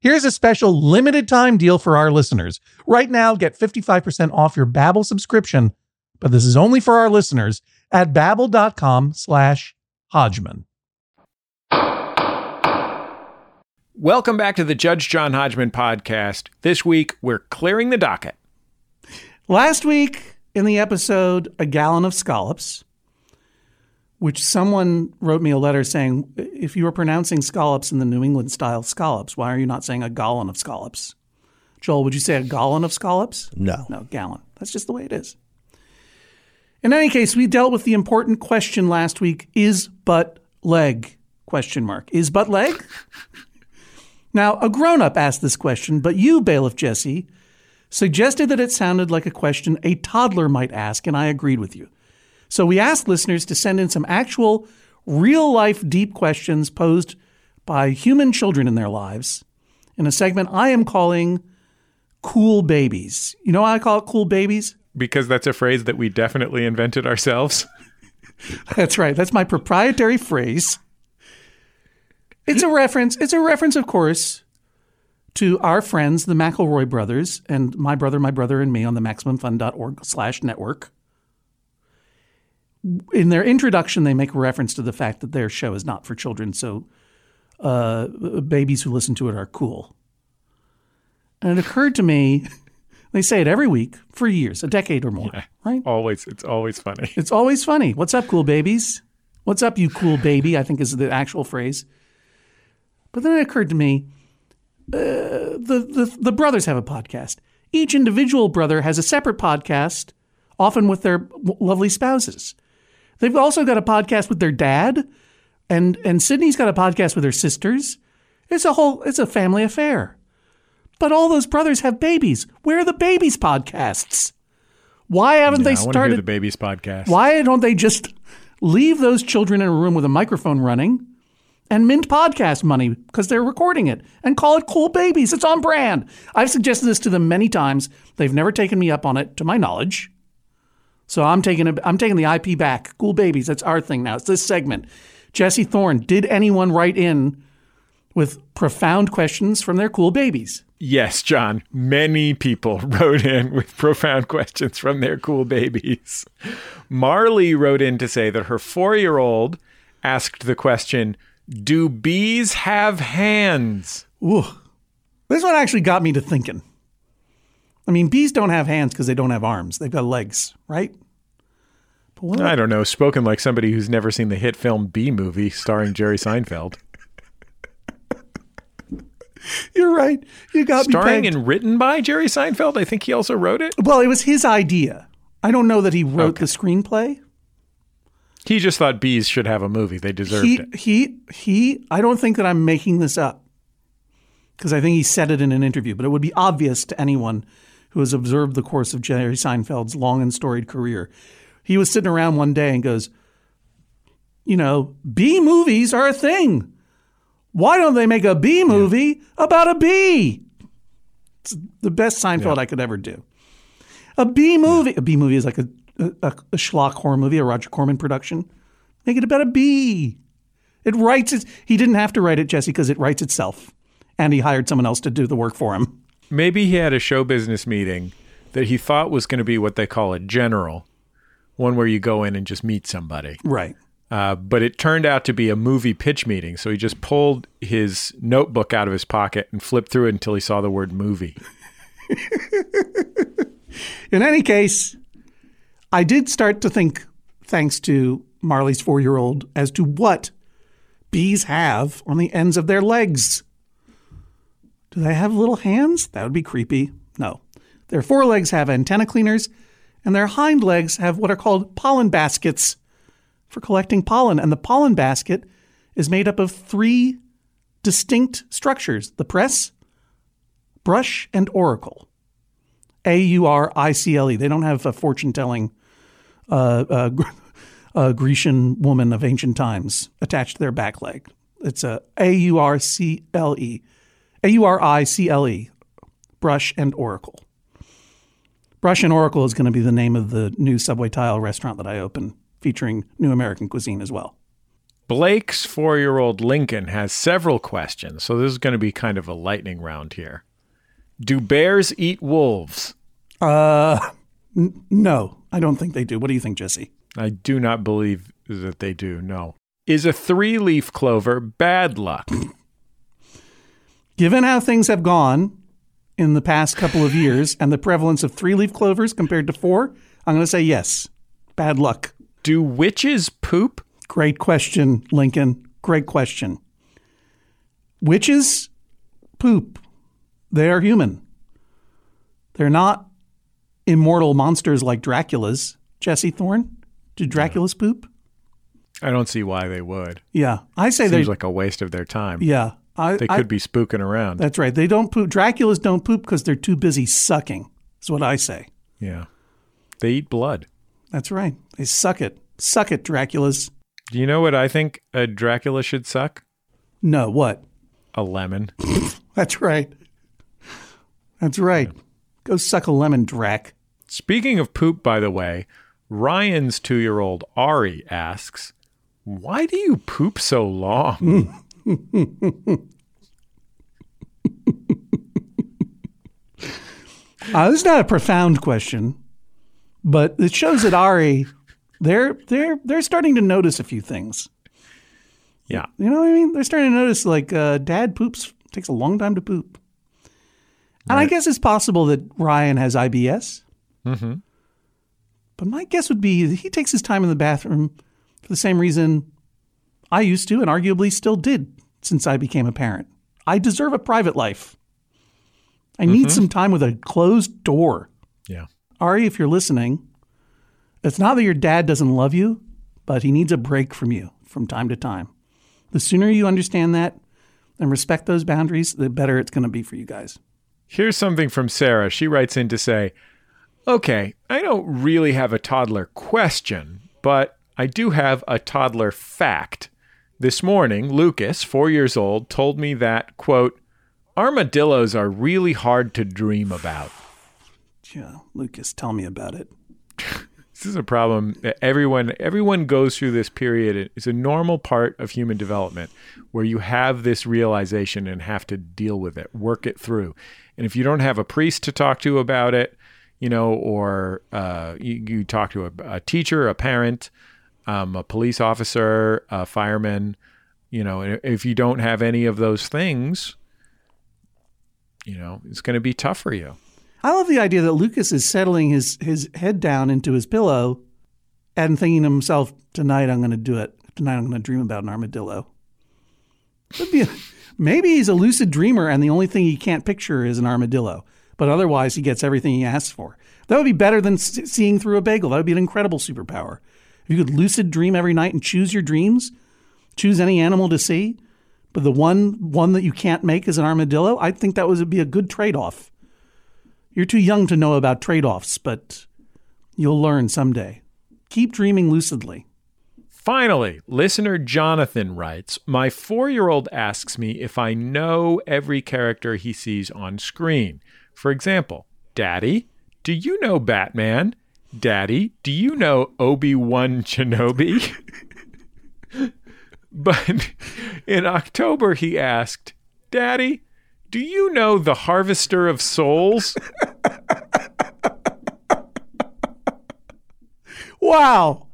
Here's a special limited time deal for our listeners. Right now, get fifty-five percent off your Babbel subscription, but this is only for our listeners at babbel dot com slash Hodgman. Welcome back to the Judge John Hodgman podcast. This week, we're clearing the docket. Last week in the episode, A Gallon of Scallops, which someone wrote me a letter saying, if you were pronouncing scallops in the New England style scallops, why are you not saying a gallon of scallops? Joel, would you say a gallon of scallops? No. No, gallon. That's just the way it is. In any case, we dealt with the important question last week, is butt leg? Question mark. Is butt leg? Now, a grown-up asked this question, but you, Bailiff Jesse, suggested that it sounded like a question a toddler might ask, and I agreed with you. So we asked listeners to send in some actual real-life deep questions posed by human children in their lives in a segment I am calling Cool Babies. You know why I call it Cool Babies? Because that's a phrase that we definitely invented ourselves. That's right. That's my proprietary phrase. It's a reference. It's a reference, of course, to our friends, the McElroy brothers, and my brother, my brother, and me on the maximum fun dot org slash network. In their introduction, they make reference to the fact that their show is not for children, so uh, babies who listen to it are cool. And it occurred to me, they say it every week for years, a decade or more, yeah, right? Always. It's always funny. It's always funny. What's up, cool babies? What's up, you cool baby, I think is the actual phrase. But then it occurred to me, uh, the, the the brothers have a podcast. Each individual brother has a separate podcast, often with their lovely spouses. They've also got a podcast with their dad, and and Sydney's got a podcast with her sisters. It's a whole, it's a family affair. But all those brothers have babies. Where are the babies' podcasts? Why haven't yeah, they started? I want to hear the babies' podcast. Why don't they just leave those children in a room with a microphone running and mint podcast money because they're recording it and call it Cool Babies? It's on brand. I've suggested this to them many times. They've never taken me up on it, to my knowledge. So I'm taking a, I'm taking the I P back. Cool Babies, that's our thing now. It's this segment. Jesse Thorne, did anyone write in with profound questions from their cool babies? Yes, John. Many people wrote in with profound questions from their cool babies. Marley wrote in to say that her four-year-old asked the question, do bees have hands? Ooh, this one actually got me to thinking. I mean, bees don't have hands because they don't have arms. They've got legs, right? But what I they- don't know. Spoken like somebody who's never seen the hit film Bee Movie starring Jerry Seinfeld. You're right. You got Starring me pegged. And written by Jerry Seinfeld? I think he also wrote it? Well, it was his idea. I don't know that he wrote okay. the screenplay. He just thought bees should have a movie. They deserved he, it. He, he, I don't think that I'm making this up because I think he said it in an interview, but it would be obvious to anyone who has observed the course of Jerry Seinfeld's long and storied career. He was sitting around one day and goes, you know, bee movies are a thing. Why don't they make a bee movie yeah. about a bee? It's the best Seinfeld yeah. I could ever do. A bee movie. Yeah. A bee movie is like a, a, a schlock horror movie, a Roger Corman production. Make it about a bee. It writes it. He didn't have to write it, Jesse, because it writes itself. And he hired someone else to do the work for him. Maybe he had a show business meeting that he thought was going to be what they call a general, one where you go in and just meet somebody. Right. Uh, but it turned out to be a movie pitch meeting. So he just pulled his notebook out of his pocket and flipped through it until he saw the word movie. In any case, I did start to think, thanks to Marley's four-year-old, as to what bees have on the ends of their legs. Do they have little hands? That would be creepy. No. Their forelegs have antenna cleaners, and their hind legs have what are called pollen baskets for collecting pollen. And the pollen basket is made up of three distinct structures: the press, brush, and auricle. A U R I C L E. They don't have a fortune-telling uh, uh, uh, Grecian woman of ancient times attached to their back leg. It's a A U R C L E. A U R I C L E. Brush and auricle. Brush and auricle is going to be the name of the new Subway Tile restaurant that I open, featuring new American cuisine as well. Blake's four-year-old Lincoln has several questions, so this is going to be kind of a lightning round here. Do bears eat wolves? Uh, n- no, I don't think they do. What do you think, Jesse? I do not believe that they do, no. Is a three-leaf clover bad luck? Given how things have gone in the past couple of years and the prevalence of three-leaf clovers compared to four, I'm going to say yes, bad luck. Do witches poop? Great question, Lincoln. Great question. Witches poop. They are human. They're not immortal monsters like Dracula's. Jesse Thorne, do Dracula's poop? I don't see why they would. Yeah. I say they... Seems like a waste of their time. Yeah. I, they could I, be spooking around. That's right. They don't poop. Dracula's don't poop because they're too busy sucking, is what I say. Yeah. They eat blood. That's right. They suck it. Suck it, Draculas. Do you know what I think a Dracula should suck? No, what? A lemon. That's right. That's right. Yeah. Go suck a lemon, Drac. Speaking of poop, by the way, Ryan's two-year-old Ari asks, why do you poop so long? uh, this is not a profound question. But it shows that Ari, they're they're they're starting to notice a few things. Yeah, you know what I mean. They're starting to notice like uh, dad poops takes a long time to poop, And right. I guess it's possible that Ryan has I B S. Mm-hmm. But my guess would be that he takes his time in the bathroom for the same reason I used to and arguably still did since I became a parent. I deserve a private life. I need mm-hmm. some time with a closed door. Yeah. Ari, if you're listening, it's not that your dad doesn't love you, but he needs a break from you from time to time. The sooner you understand that and respect those boundaries, the better it's going to be for you guys. Here's something from Sarah. She writes in to say, okay, I don't really have a toddler question, but I do have a toddler fact. This morning, Lucas, four years old, told me that, quote, armadillos are really hard to dream about. Yeah, Lucas, tell me about it. This is a problem that everyone, everyone goes through this period. It's a normal part of human development where you have this realization and have to deal with it, work it through. And if you don't have a priest to talk to about it, you know, or uh, you, you talk to a, a teacher, a parent, um, a police officer, a fireman, you know, if you don't have any of those things, you know, it's going to be tough for you. I love the idea that Lucas is settling his, his head down into his pillow and thinking to himself, tonight I'm going to do it. Tonight I'm going to dream about an armadillo. Could be a, maybe he's a lucid dreamer and the only thing he can't picture is an armadillo. But otherwise, he gets everything he asks for. That would be better than s- seeing through a bagel. That would be an incredible superpower. If you could lucid dream every night and choose your dreams, choose any animal to see, but the one one that you can't make is an armadillo, I think that would be a good trade-off. You're too young to know about trade-offs, but you'll learn someday. Keep dreaming lucidly. Finally, listener Jonathan writes, my four-year-old asks me if I know every character he sees on screen. For example, Daddy, do you know Batman? Daddy, do you know Obi-Wan Kenobi? But in October, he asked, Daddy, do you know the Harvester of Souls? Wow.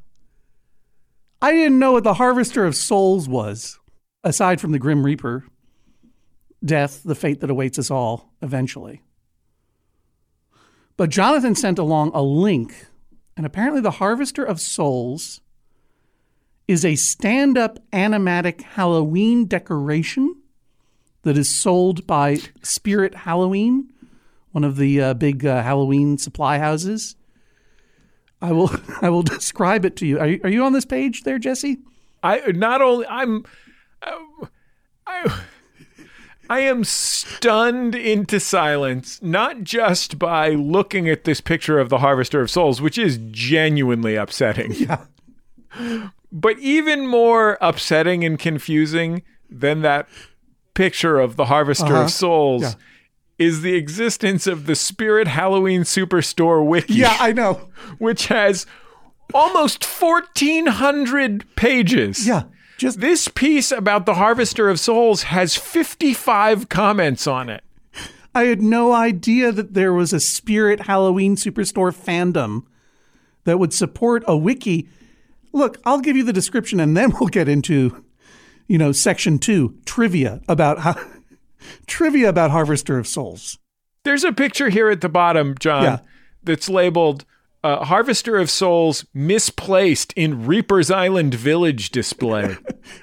I didn't know what the Harvester of Souls was, aside from the Grim Reaper, death, the fate that awaits us all eventually. But Jonathan sent along a link, and apparently the Harvester of Souls is a stand-up animatic Halloween decoration that is sold by Spirit Halloween, one of the uh, big uh, Halloween supply houses. I will I will describe it to you. Are you, are you on this page there, Jesse? I not only I'm I I am stunned into silence, not just by looking at this picture of the Harvester of Souls, which is genuinely upsetting. Yeah. But even more upsetting and confusing than that picture of the Harvester uh-huh. of Souls yeah. is the existence of the Spirit Halloween Superstore wiki. Yeah, I know. Which has almost fourteen hundred pages. Yeah. Just this piece about the Harvester of Souls has fifty-five comments on it. I had no idea that there was a Spirit Halloween Superstore fandom that would support a wiki. Look, I'll give you the description and then we'll get into you know, section two, trivia about how, trivia about Harvester of Souls. There's a picture here at the bottom, John, yeah. that's labeled uh, Harvester of Souls misplaced in Reaper's Island Village display.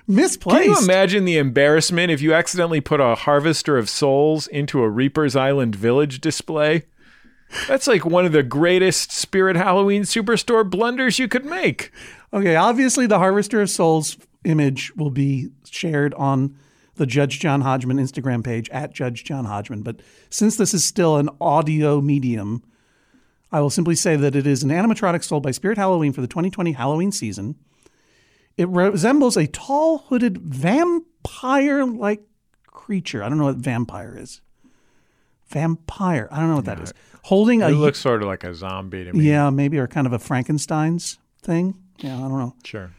Misplaced? Can you imagine the embarrassment if you accidentally put a Harvester of Souls into a Reaper's Island Village display? That's like one of the greatest Spirit Halloween Superstore blunders you could make. Okay, obviously the Harvester of Souls image will be shared on the Judge John Hodgman Instagram page at Judge John Hodgman. But since this is still an audio medium, I will simply say that it is an animatronic sold by Spirit Halloween for the twenty twenty Halloween season. It resembles a tall, hooded, vampire-like creature. I don't know what vampire is. Vampire. I don't know what that yeah, is. Holding it a... It looks sort of like a zombie to me. Yeah, maybe, or kind of a Frankenstein's thing. Yeah, I don't know. Sure.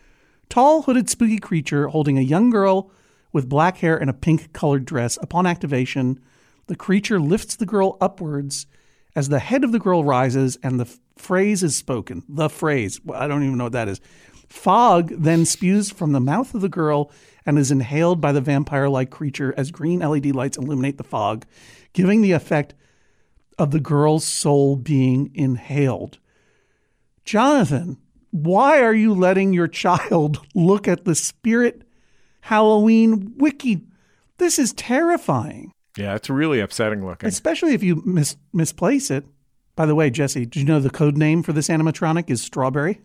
Tall, hooded, spooky creature holding a young girl with black hair and a pink-colored dress. Upon activation, the creature lifts the girl upwards as the head of the girl rises and the f- phrase is spoken. The phrase. Well, I don't even know what that is. Fog then spews from the mouth of the girl and is inhaled by the vampire-like creature as green L E D lights illuminate the fog, giving the effect of the girl's soul being inhaled. Jonathan, why are you letting your child look at the Spirit Halloween wiki? This is terrifying. Yeah, it's really upsetting looking. Especially if you mis- misplace it. By the way, Jesse, did you know the code name for this animatronic is Strawberry?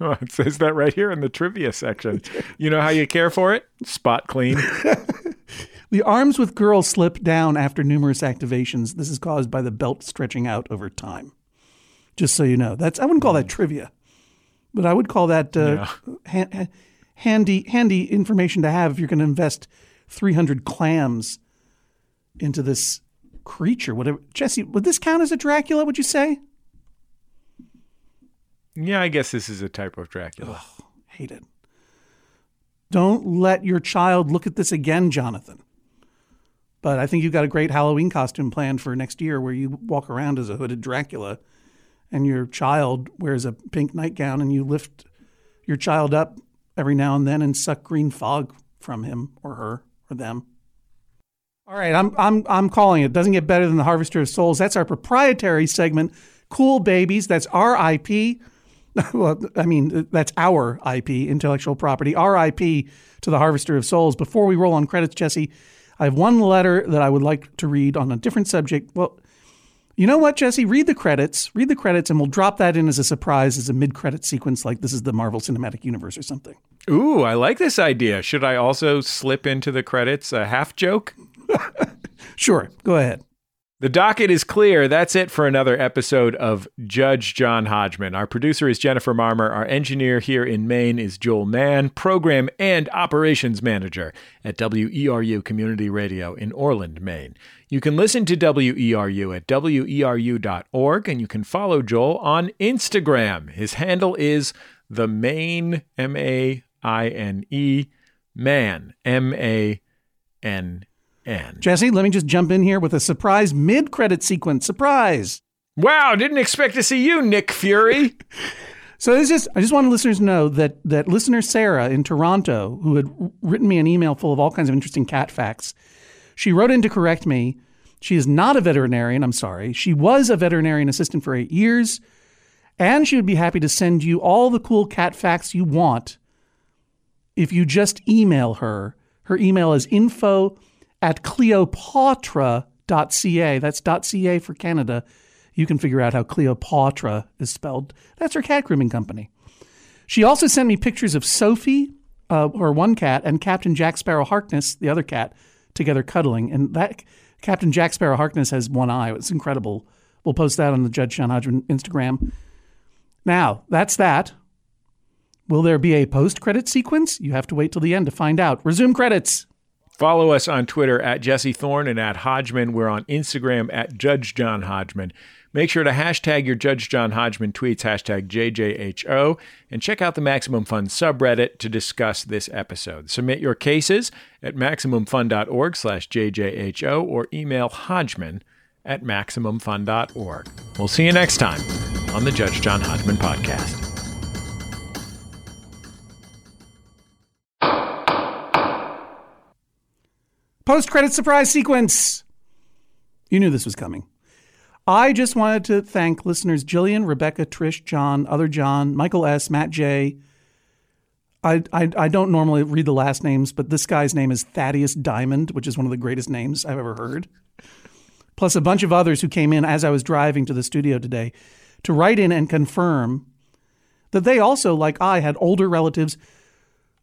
Oh, it says that right here in the trivia section. You know how you care for it? Spot clean. The arms with girl slip down after numerous activations. This is caused by the belt stretching out over time. Just so you know. That's I wouldn't call that trivia, but I would call that uh, yeah. ha- handy handy information to have if you're going to invest three hundred clams into this creature. Whatever. Jesse, would this count as a Dracula, would you say? Yeah, I guess this is a type of Dracula. Ugh, hate it. Don't let your child look at this again, Jonathan. But I think you've got a great Halloween costume planned for next year where you walk around as a hooded Dracula and your child wears a pink nightgown and you lift your child up every now and then and suck green fog from him or her or them. All right, I'm I'm I'm calling it. Doesn't get better than the Harvester of Souls. That's our proprietary segment, Cool Babies. That's R I P. Well, I mean, that's our I P, intellectual property, R I P to the Harvester of Souls. Before we roll on credits, Jesse, I have one letter that I would like to read on a different subject. Well, you know what, Jesse? Read the credits. Read the credits, and we'll drop that in as a surprise, as a mid-credit sequence, like this is the Marvel Cinematic Universe or something. Ooh, I like this idea. Should I also slip into the credits a half joke? Sure, go ahead. The docket is clear. That's it for another episode of Judge John Hodgman. Our producer is Jennifer Marmer. Our engineer here in Maine is Joel Mann, program and operations manager at W E R U Community Radio in Orland, Maine. You can listen to W E R U at W E R U dot org, and you can follow Joel on Instagram. His handle is the Maine, M A I N E, man, M A N E. And Jesse, let me just jump in here with a surprise mid-credit sequence. Surprise! Wow, didn't expect to see you, Nick Fury. So this is, I just want listeners to know that that listener Sarah in Toronto, who had written me an email full of all kinds of interesting cat facts, she wrote in to correct me. She is not a veterinarian, I'm sorry. She was a veterinarian assistant for eight years, and she would be happy to send you all the cool cat facts you want if you just email her. Her email is info... at cleopatra dot c a. That's .ca for Canada. You can figure out how Cleopatra is spelled. That's her cat grooming company. She also sent me pictures of Sophie, uh, her one cat, and Captain Jack Sparrow Harkness, the other cat, together cuddling. And that Captain Jack Sparrow Harkness has one eye. It's incredible. We'll post that on the Judge John Hodgman Instagram. Now, that's that. Will there be a post-credit sequence? You have to wait till the end to find out. Resume credits. Follow us on Twitter at Jesse Thorne and at Hodgman. We're on Instagram at Judge John Hodgman. Make sure to hashtag your Judge John Hodgman tweets, hashtag J J H O, and check out the Maximum Fun subreddit to discuss this episode. Submit your cases at MaximumFun.org slash JJHO or email Hodgman at MaximumFun dot org. We'll see you next time on the Judge John Hodgman podcast. Post-credit surprise sequence. You knew this was coming. I just wanted to thank listeners Jillian, Rebecca, Trish, John, Other John, Michael S., Matt J. I, I, I don't normally read the last names, but this guy's name is Thaddeus Diamond, which is one of the greatest names I've ever heard. Plus a bunch of others who came in as I was driving to the studio today to write in and confirm that they also, like I, had older relatives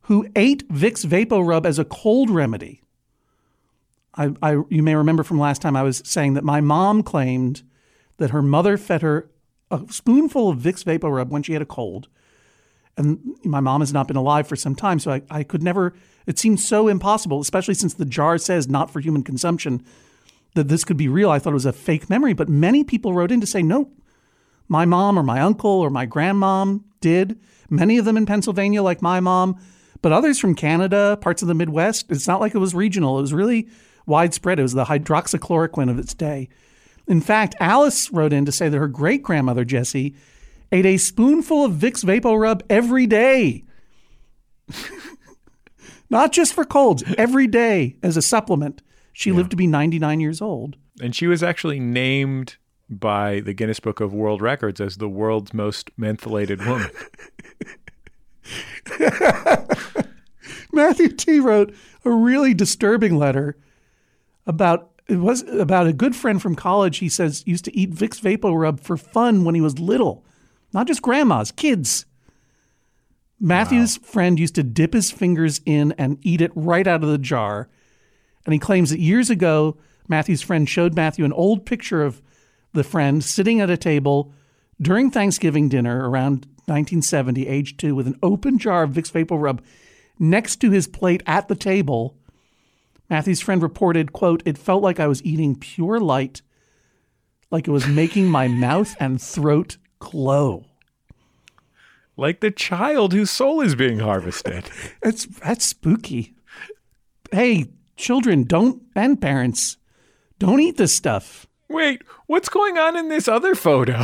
who ate Vicks VapoRub as a cold remedy. I, I, you may remember from last time I was saying that my mom claimed that her mother fed her a spoonful of Vicks VapoRub when she had a cold. And my mom has not been alive for some time, so I, I could never, it seemed so impossible, especially since the jar says not for human consumption, that this could be real. I thought it was a fake memory, but many people wrote in to say, no, my mom or my uncle or my grandmom did, many of them in Pennsylvania like my mom, but others from Canada, parts of the Midwest. It's not like it was regional. It was really widespread. It was the hydroxychloroquine of its day. In fact, Alice wrote in to say that her great-grandmother, Jessie, ate a spoonful of Vicks VapoRub every day. Not just for colds, every day as a supplement. She yeah. lived to be ninety-nine years old. And she was actually named by the Guinness Book of World Records as the world's most mentholated woman. Matthew T. wrote a really disturbing letter about it was about a good friend from college. He says used to eat Vicks VapoRub for fun when he was little, not just grandmas, kids. Matthew's wow. friend used to dip his fingers in and eat it right out of the jar, and he claims that years ago Matthew's friend showed Matthew an old picture of the friend sitting at a table during Thanksgiving dinner around nineteen seventy, age two, with an open jar of Vicks VapoRub next to his plate at the table. Matthew's friend reported, quote, "It felt like I was eating pure light, like it was making my mouth and throat glow." Like the child whose soul is being harvested. That's, that's spooky. Hey, children, don't, and parents, don't eat this stuff. Wait, what's going on in this other photo?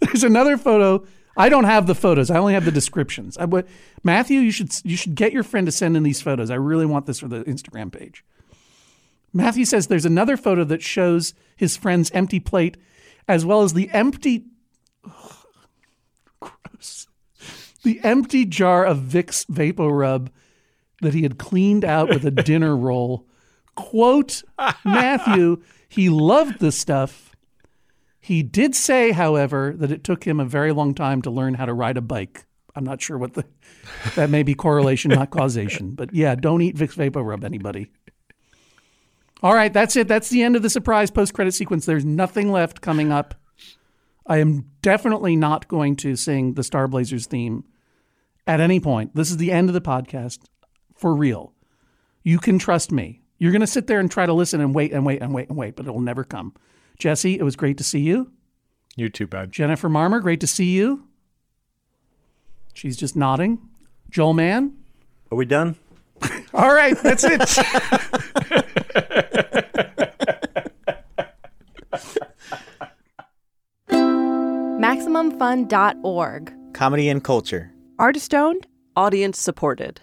There's another photo. I don't have the photos. I only have the descriptions. I, but Matthew, you should you should get your friend to send in these photos. I really want this for the Instagram page. Matthew says there's another photo that shows his friend's empty plate, as well as the empty, oh, gross, the empty jar of Vicks VapoRub that he had cleaned out with a dinner roll. Quote Matthew, he loved this stuff. He did say, however, that it took him a very long time to learn how to ride a bike. I'm not sure what the... That may be correlation, not causation. But yeah, don't eat Vicks VapoRub, anybody. All right, that's it. That's the end of the surprise post-credit sequence. There's nothing left coming up. I am definitely not going to sing the Starblazers theme at any point. This is the end of the podcast, for real. You can trust me. You're going to sit there and try to listen and wait and wait and wait and wait, but it will never come. Jesse, it was great to see you. You too, bud. Jennifer Marmer, great to see you. She's just nodding. Joel Mann. Are we done? All right, that's it. Maximum Fun dot org. Comedy and culture. Artist owned, audience supported.